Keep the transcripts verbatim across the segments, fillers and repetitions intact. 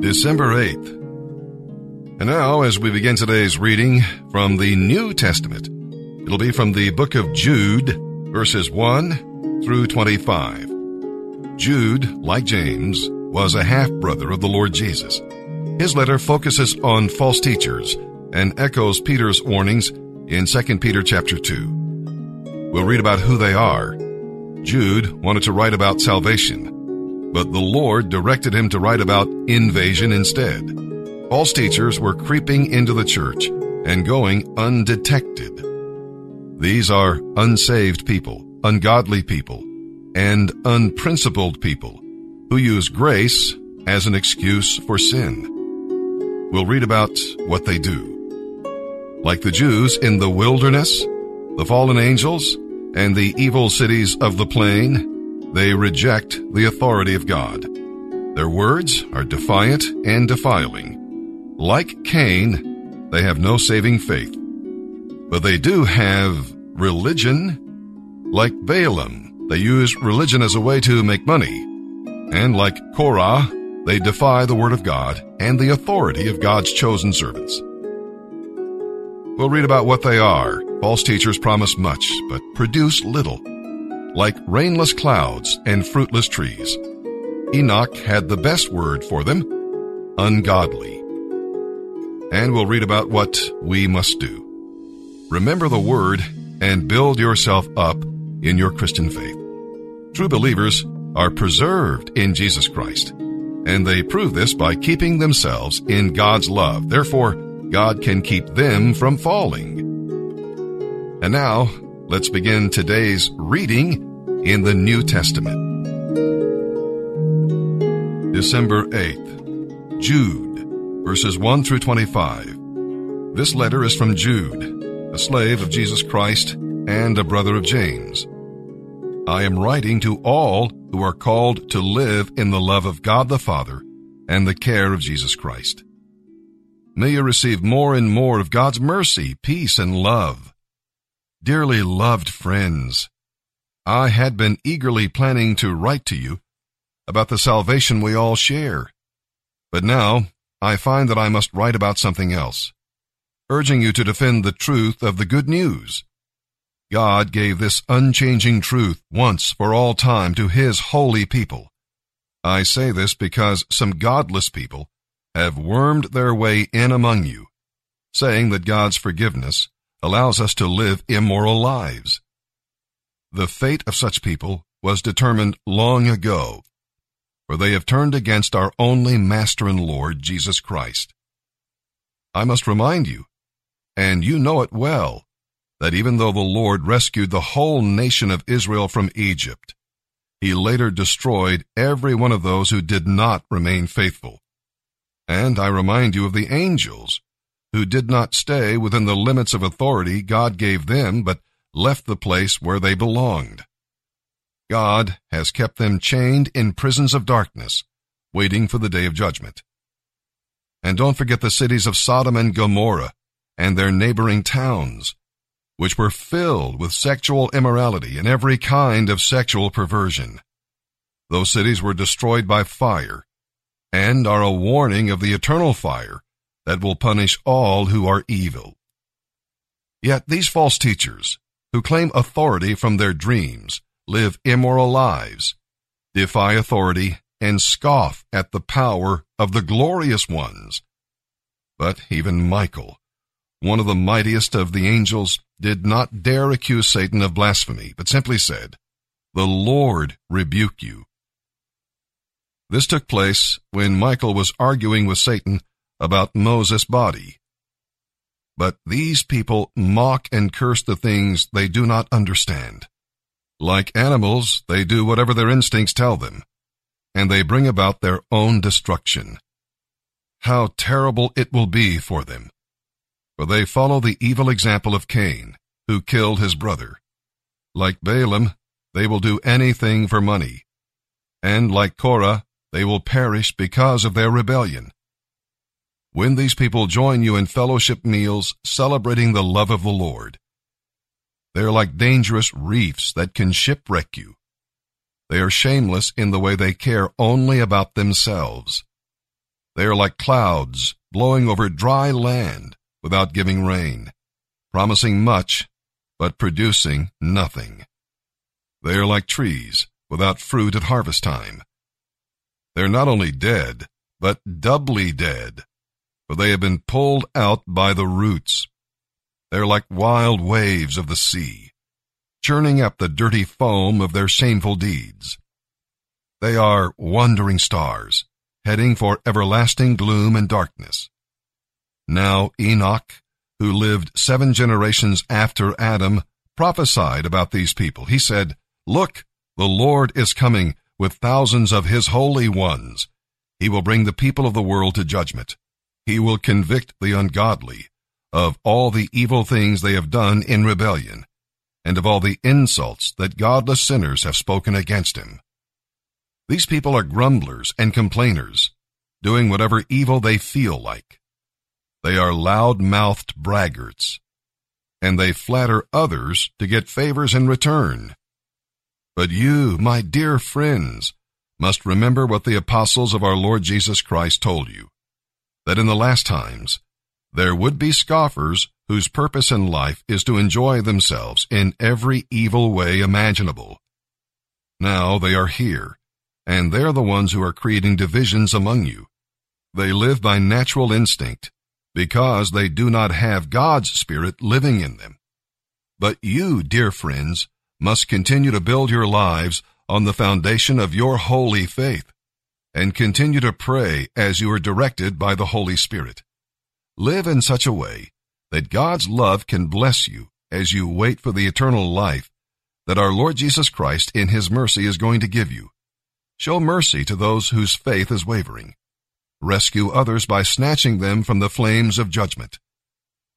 December eighth. And now, as we begin today's reading from the New Testament, it'll be from the book of Jude, verses one through twenty-five. Jude, like James, was a half-brother of the Lord Jesus. His letter focuses on false teachers and echoes Peter's warnings in Second Peter chapter two. We'll read about who they are. Jude wanted to write about salvation, but the Lord directed him to write about invasion instead. False teachers were creeping into the church and going undetected. These are unsaved people, ungodly people, and unprincipled people who use grace as an excuse for sin. We'll read about what they do. Like the Jews in the wilderness, the fallen angels, and the evil cities of the plain, they reject the authority of God. Their words are defiant and defiling. Like Cain, they have no saving faith. But they do have religion. Like Balaam, they use religion as a way to make money. And like Korah, they defy the word of God and the authority of God's chosen servants. We'll read about what they are. False teachers promise much, but produce little. Like rainless clouds and fruitless trees. Enoch had the best word for them, ungodly. And we'll read about what we must do. Remember the word and build yourself up in your Christian faith. True believers are preserved in Jesus Christ, and they prove this by keeping themselves in God's love. Therefore, God can keep them from falling. And now, let's begin today's reading in the New Testament. December eighth, Jude, verses one through twenty-five. This letter is from Jude, a slave of Jesus Christ and a brother of James. I am writing to all who are called to live in the love of God the Father and the care of Jesus Christ. May you receive more and more of God's mercy, peace, and love. Dearly loved friends, I had been eagerly planning to write to you about the salvation we all share. But now, I find that I must write about something else, urging you to defend the truth of the good news. God gave this unchanging truth once for all time to His holy people. I say this because some godless people have wormed their way in among you, saying that God's forgiveness allows us to live immoral lives. The fate of such people was determined long ago, for they have turned against our only Master and Lord, Jesus Christ. I must remind you, and you know it well, that even though the Lord rescued the whole nation of Israel from Egypt, He later destroyed every one of those who did not remain faithful. And I remind you of the angels, who did not stay within the limits of authority God gave them, but left the place where they belonged. God has kept them chained in prisons of darkness, waiting for the day of judgment. And don't forget the cities of Sodom and Gomorrah and their neighboring towns, which were filled with sexual immorality and every kind of sexual perversion. Those cities were destroyed by fire and are a warning of the eternal fire that will punish all who are evil. Yet these false teachers, who claim authority from their dreams, live immoral lives, defy authority, and scoff at the power of the glorious ones. But even Michael, one of the mightiest of the angels, did not dare accuse Satan of blasphemy, but simply said, "The Lord rebuke you." This took place when Michael was arguing with Satan about Moses' body. But these people mock and curse the things they do not understand. Like animals, they do whatever their instincts tell them, and they bring about their own destruction. How terrible it will be for them! For they follow the evil example of Cain, who killed his brother. Like Balaam, they will do anything for money. And like Korah, they will perish because of their rebellion. When these people join you in fellowship meals celebrating the love of the Lord, they are like dangerous reefs that can shipwreck you. They are shameless in the way they care only about themselves. They are like clouds blowing over dry land without giving rain, promising much, but producing nothing. They are like trees without fruit at harvest time. They are not only dead, but doubly dead, for they have been pulled out by the roots. They are like wild waves of the sea, churning up the dirty foam of their shameful deeds. They are wandering stars, heading for everlasting gloom and darkness. Now Enoch, who lived seven generations after Adam, prophesied about these people. He said, "Look, the Lord is coming with thousands of his holy ones. He will bring the people of the world to judgment. He will convict the ungodly of all the evil things they have done in rebellion, and of all the insults that godless sinners have spoken against him." These people are grumblers and complainers, doing whatever evil they feel like. They are loud-mouthed braggarts, and they flatter others to get favors in return. But you, my dear friends, must remember what the apostles of our Lord Jesus Christ told you, that in the last times there would be scoffers whose purpose in life is to enjoy themselves in every evil way imaginable. Now they are here, and they're the ones who are creating divisions among you. They live by natural instinct, because they do not have God's Spirit living in them. But you, dear friends, must continue to build your lives on the foundation of your holy faith, and continue to pray as you are directed by the Holy Spirit. Live in such a way that God's love can bless you as you wait for the eternal life that our Lord Jesus Christ in his mercy is going to give you. Show mercy to those whose faith is wavering. Rescue others by snatching them from the flames of judgment.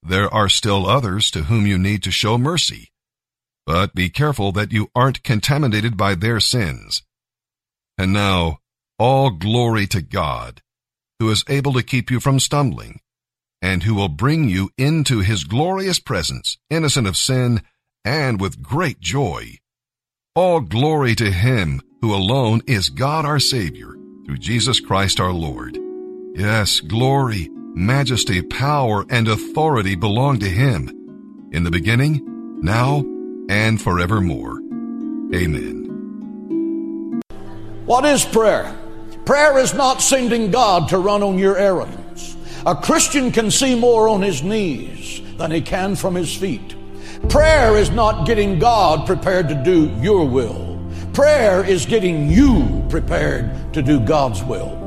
There are still others to whom you need to show mercy, but be careful that you aren't contaminated by their sins. And now, all glory to God, who is able to keep you from stumbling, and who will bring you into his glorious presence, innocent of sin, and with great joy. All glory to him who alone is God our Savior, through Jesus Christ our Lord. Yes, glory, majesty, power, and authority belong to him, in the beginning, now, and forevermore. Amen. What is prayer? Prayer is not sending God to run on your errands. A Christian can see more on his knees than he can from his feet. Prayer is not getting God prepared to do your will. Prayer is getting you prepared to do God's will.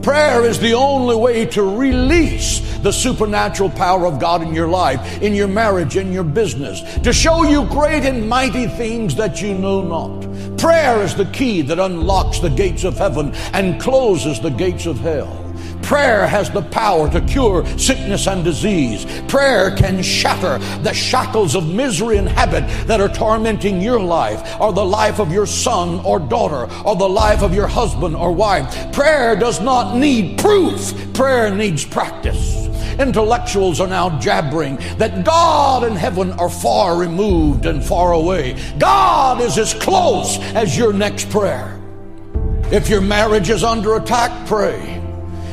Prayer is the only way to release the supernatural power of God in your life, in your marriage, in your business, to show you great and mighty things that you know not. Prayer is the key that unlocks the gates of heaven and closes the gates of hell. Prayer has the power to cure sickness and disease. Prayer can shatter the shackles of misery and habit that are tormenting your life, or the life of your son or daughter, or the life of your husband or wife. Prayer does not need proof. Prayer needs practice. Intellectuals are now jabbering that God and heaven are far removed and far away. God is as close as your next prayer. If your marriage is under attack, pray.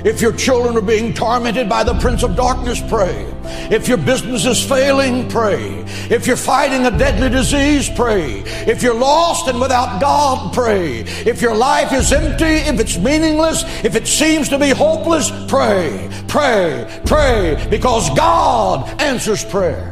If your children are being tormented by the prince of darkness, pray. If your business is failing, pray. If you're fighting a deadly disease, pray. If you're lost and without God, pray. If your life is empty, if it's meaningless, if it seems to be hopeless, pray, pray, pray, because God answers prayer.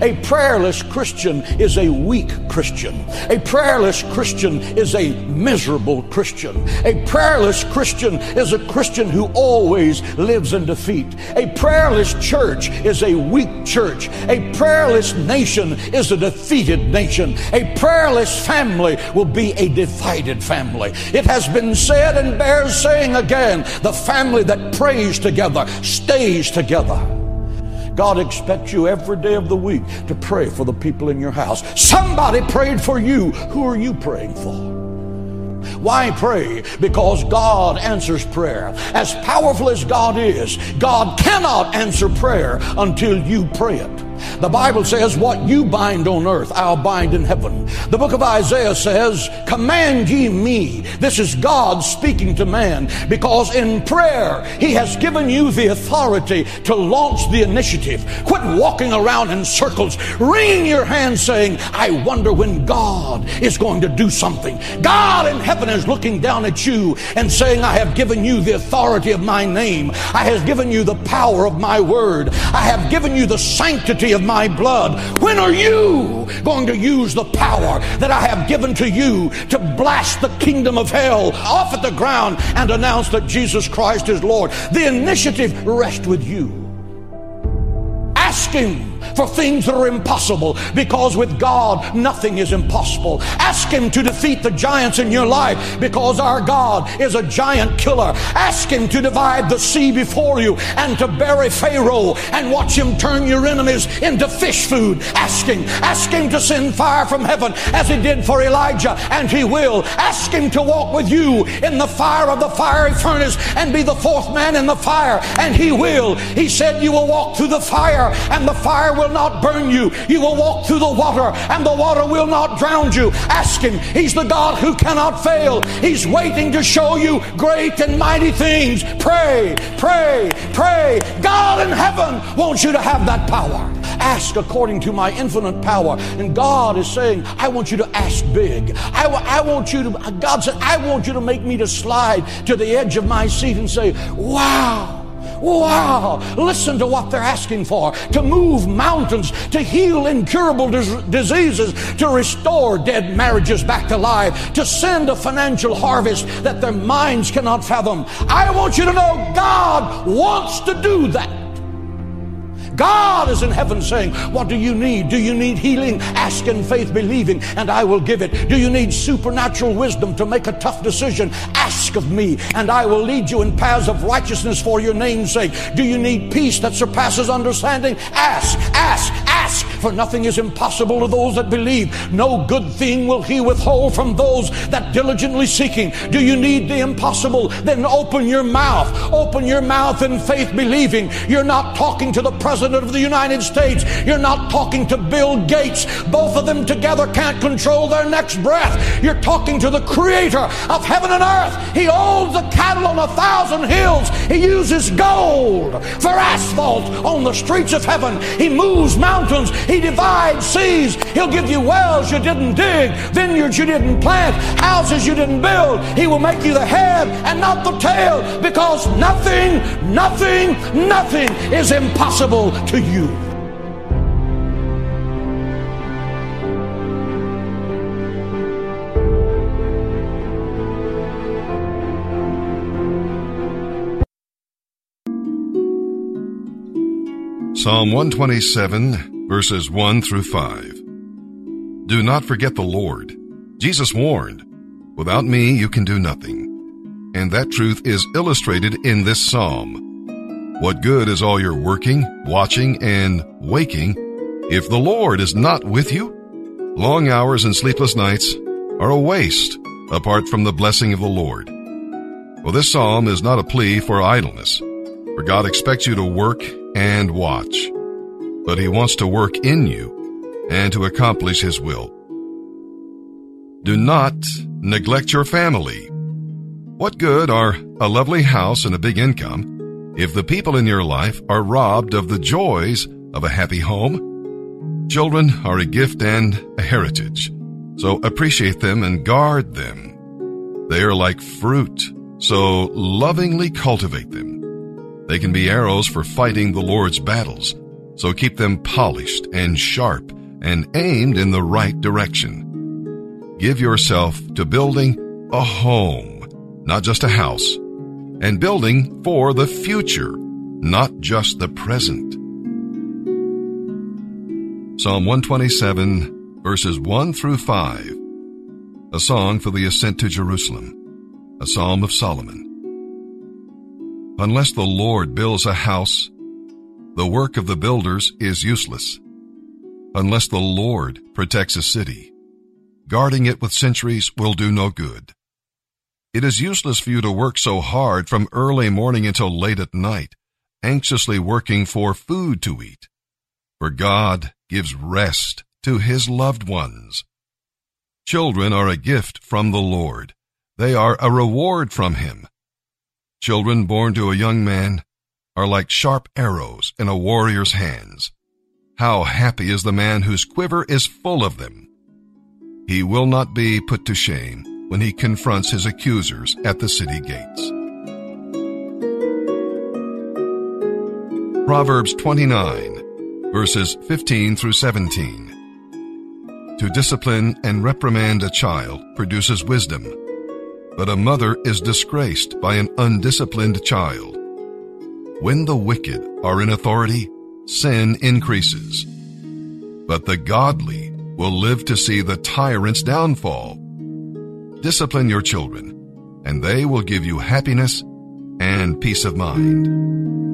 A prayerless Christian is a weak Christian. A prayerless Christian is a miserable Christian. A prayerless Christian is a Christian who always lives in defeat. A prayerless church is a weak church. A prayerless nation is a defeated nation. A prayerless family will be a divided family. It has been said and bears saying again, the family that prays together stays together. God expects you every day of the week to pray for the people in your house. Somebody prayed for you. Who are you praying for? Why pray? Because God answers prayer. As powerful as God is, God cannot answer prayer until you pray it. The Bible says, what you bind on earth, I'll bind in heaven. The book of Isaiah says, command ye me. This is God speaking to man, because in prayer he has given you the authority to launch the initiative. Quit walking around in circles, wringing your hands saying, I wonder when God is going to do something. God in heaven is looking down at you and saying, I have given you the authority of my name. I have given you the power of my word. I have given you the sanctity of my blood. When are you going to use the power that I have given to you to blast the kingdom of hell off at the ground and announce that Jesus Christ is Lord? The initiative rests with you. Ask him for things that are impossible, because with God nothing is impossible. Ask him to defeat the giants in your life, because our God is a giant killer. Ask him to divide the sea before you and to bury Pharaoh and watch him turn your enemies into fish food. Ask him. Ask him to send fire from heaven as he did for Elijah, and he will. Ask him to walk with you in the fire of the fiery furnace and be the fourth man in the fire, and he will. He said you will walk through the fire and the fire will not burn you. You will walk through the water and the water will not drown you. Ask him. He's the God who cannot fail. He's waiting to show you great and mighty things. Pray, pray, pray. God in heaven wants you to have that power. Ask according to my infinite power. And God is saying, I want you to ask big. I, I want you to, God said, I want you to make me to slide to the edge of my seat and say, wow. Wow, listen to what they're asking for. To move mountains, to heal incurable dis- diseases, to restore dead marriages back to life, to send a financial harvest that their minds cannot fathom. I want you to know God wants to do that. God is in heaven saying, what do you need? Do you need healing? Ask in faith, believing, and I will give it. Do you need supernatural wisdom to make a tough decision? Ask of me, and I will lead you in paths of righteousness for your name's sake. Do you need peace that surpasses understanding? Ask, ask, ask, for nothing is impossible to those that believe. No good thing will he withhold from those that diligently seeking. Do you need the impossible? Then open your mouth. Open your mouth in faith, believing. You're not talking to the present of the United States. You're not talking to Bill Gates. Both of them together can't control their next breath. You're talking to the creator of heaven and earth. He owns the cattle on a thousand hills. He uses gold for asphalt on the streets of heaven. He moves mountains. He divides seas. He'll give you wells you didn't dig, vineyards you didn't plant, houses you didn't build. He will make you the head and not the tail, because nothing, nothing, nothing is impossible to you. Psalm one twenty-seven, verses one through five. Do not forget the Lord. Jesus warned, without me you can do nothing. And that truth is illustrated in this psalm. What good is all your working, watching, and waking if the Lord is not with you? Long hours and sleepless nights are a waste apart from the blessing of the Lord. Well, this psalm is not a plea for idleness, for God expects you to work and watch, but he wants to work in you and to accomplish his will. Do not neglect your family. What good are a lovely house and a big income if the people in your life are robbed of the joys of a happy home? Children are a gift and a heritage, so appreciate them and guard them. They are like fruit, so lovingly cultivate them. They can be arrows for fighting the Lord's battles, so keep them polished and sharp and aimed in the right direction. Give yourself to building a home, not just a house, and building for the future, not just the present. Psalm one twenty-seven, verses one through five. A song for the ascent to Jerusalem, a psalm of Solomon. Unless the Lord builds a house, the work of the builders is useless. Unless the Lord protects a city, guarding it with sentries will do no good. It is useless for you to work so hard from early morning until late at night, anxiously working for food to eat. for God gives rest to his loved ones. Children are a gift from the Lord. They are a reward from him. Children born to a young man are like sharp arrows in a warrior's hands. How happy is the man whose quiver is full of them. He will not be put to shame when he confronts his accusers at the city gates. Proverbs twenty-nine, verses fifteen through seventeen. To discipline and reprimand a child produces wisdom, but a mother is disgraced by an undisciplined child. When the wicked are in authority, sin increases. But the godly will live to see the tyrant's downfall. Discipline your children, and they will give you happiness and peace of mind.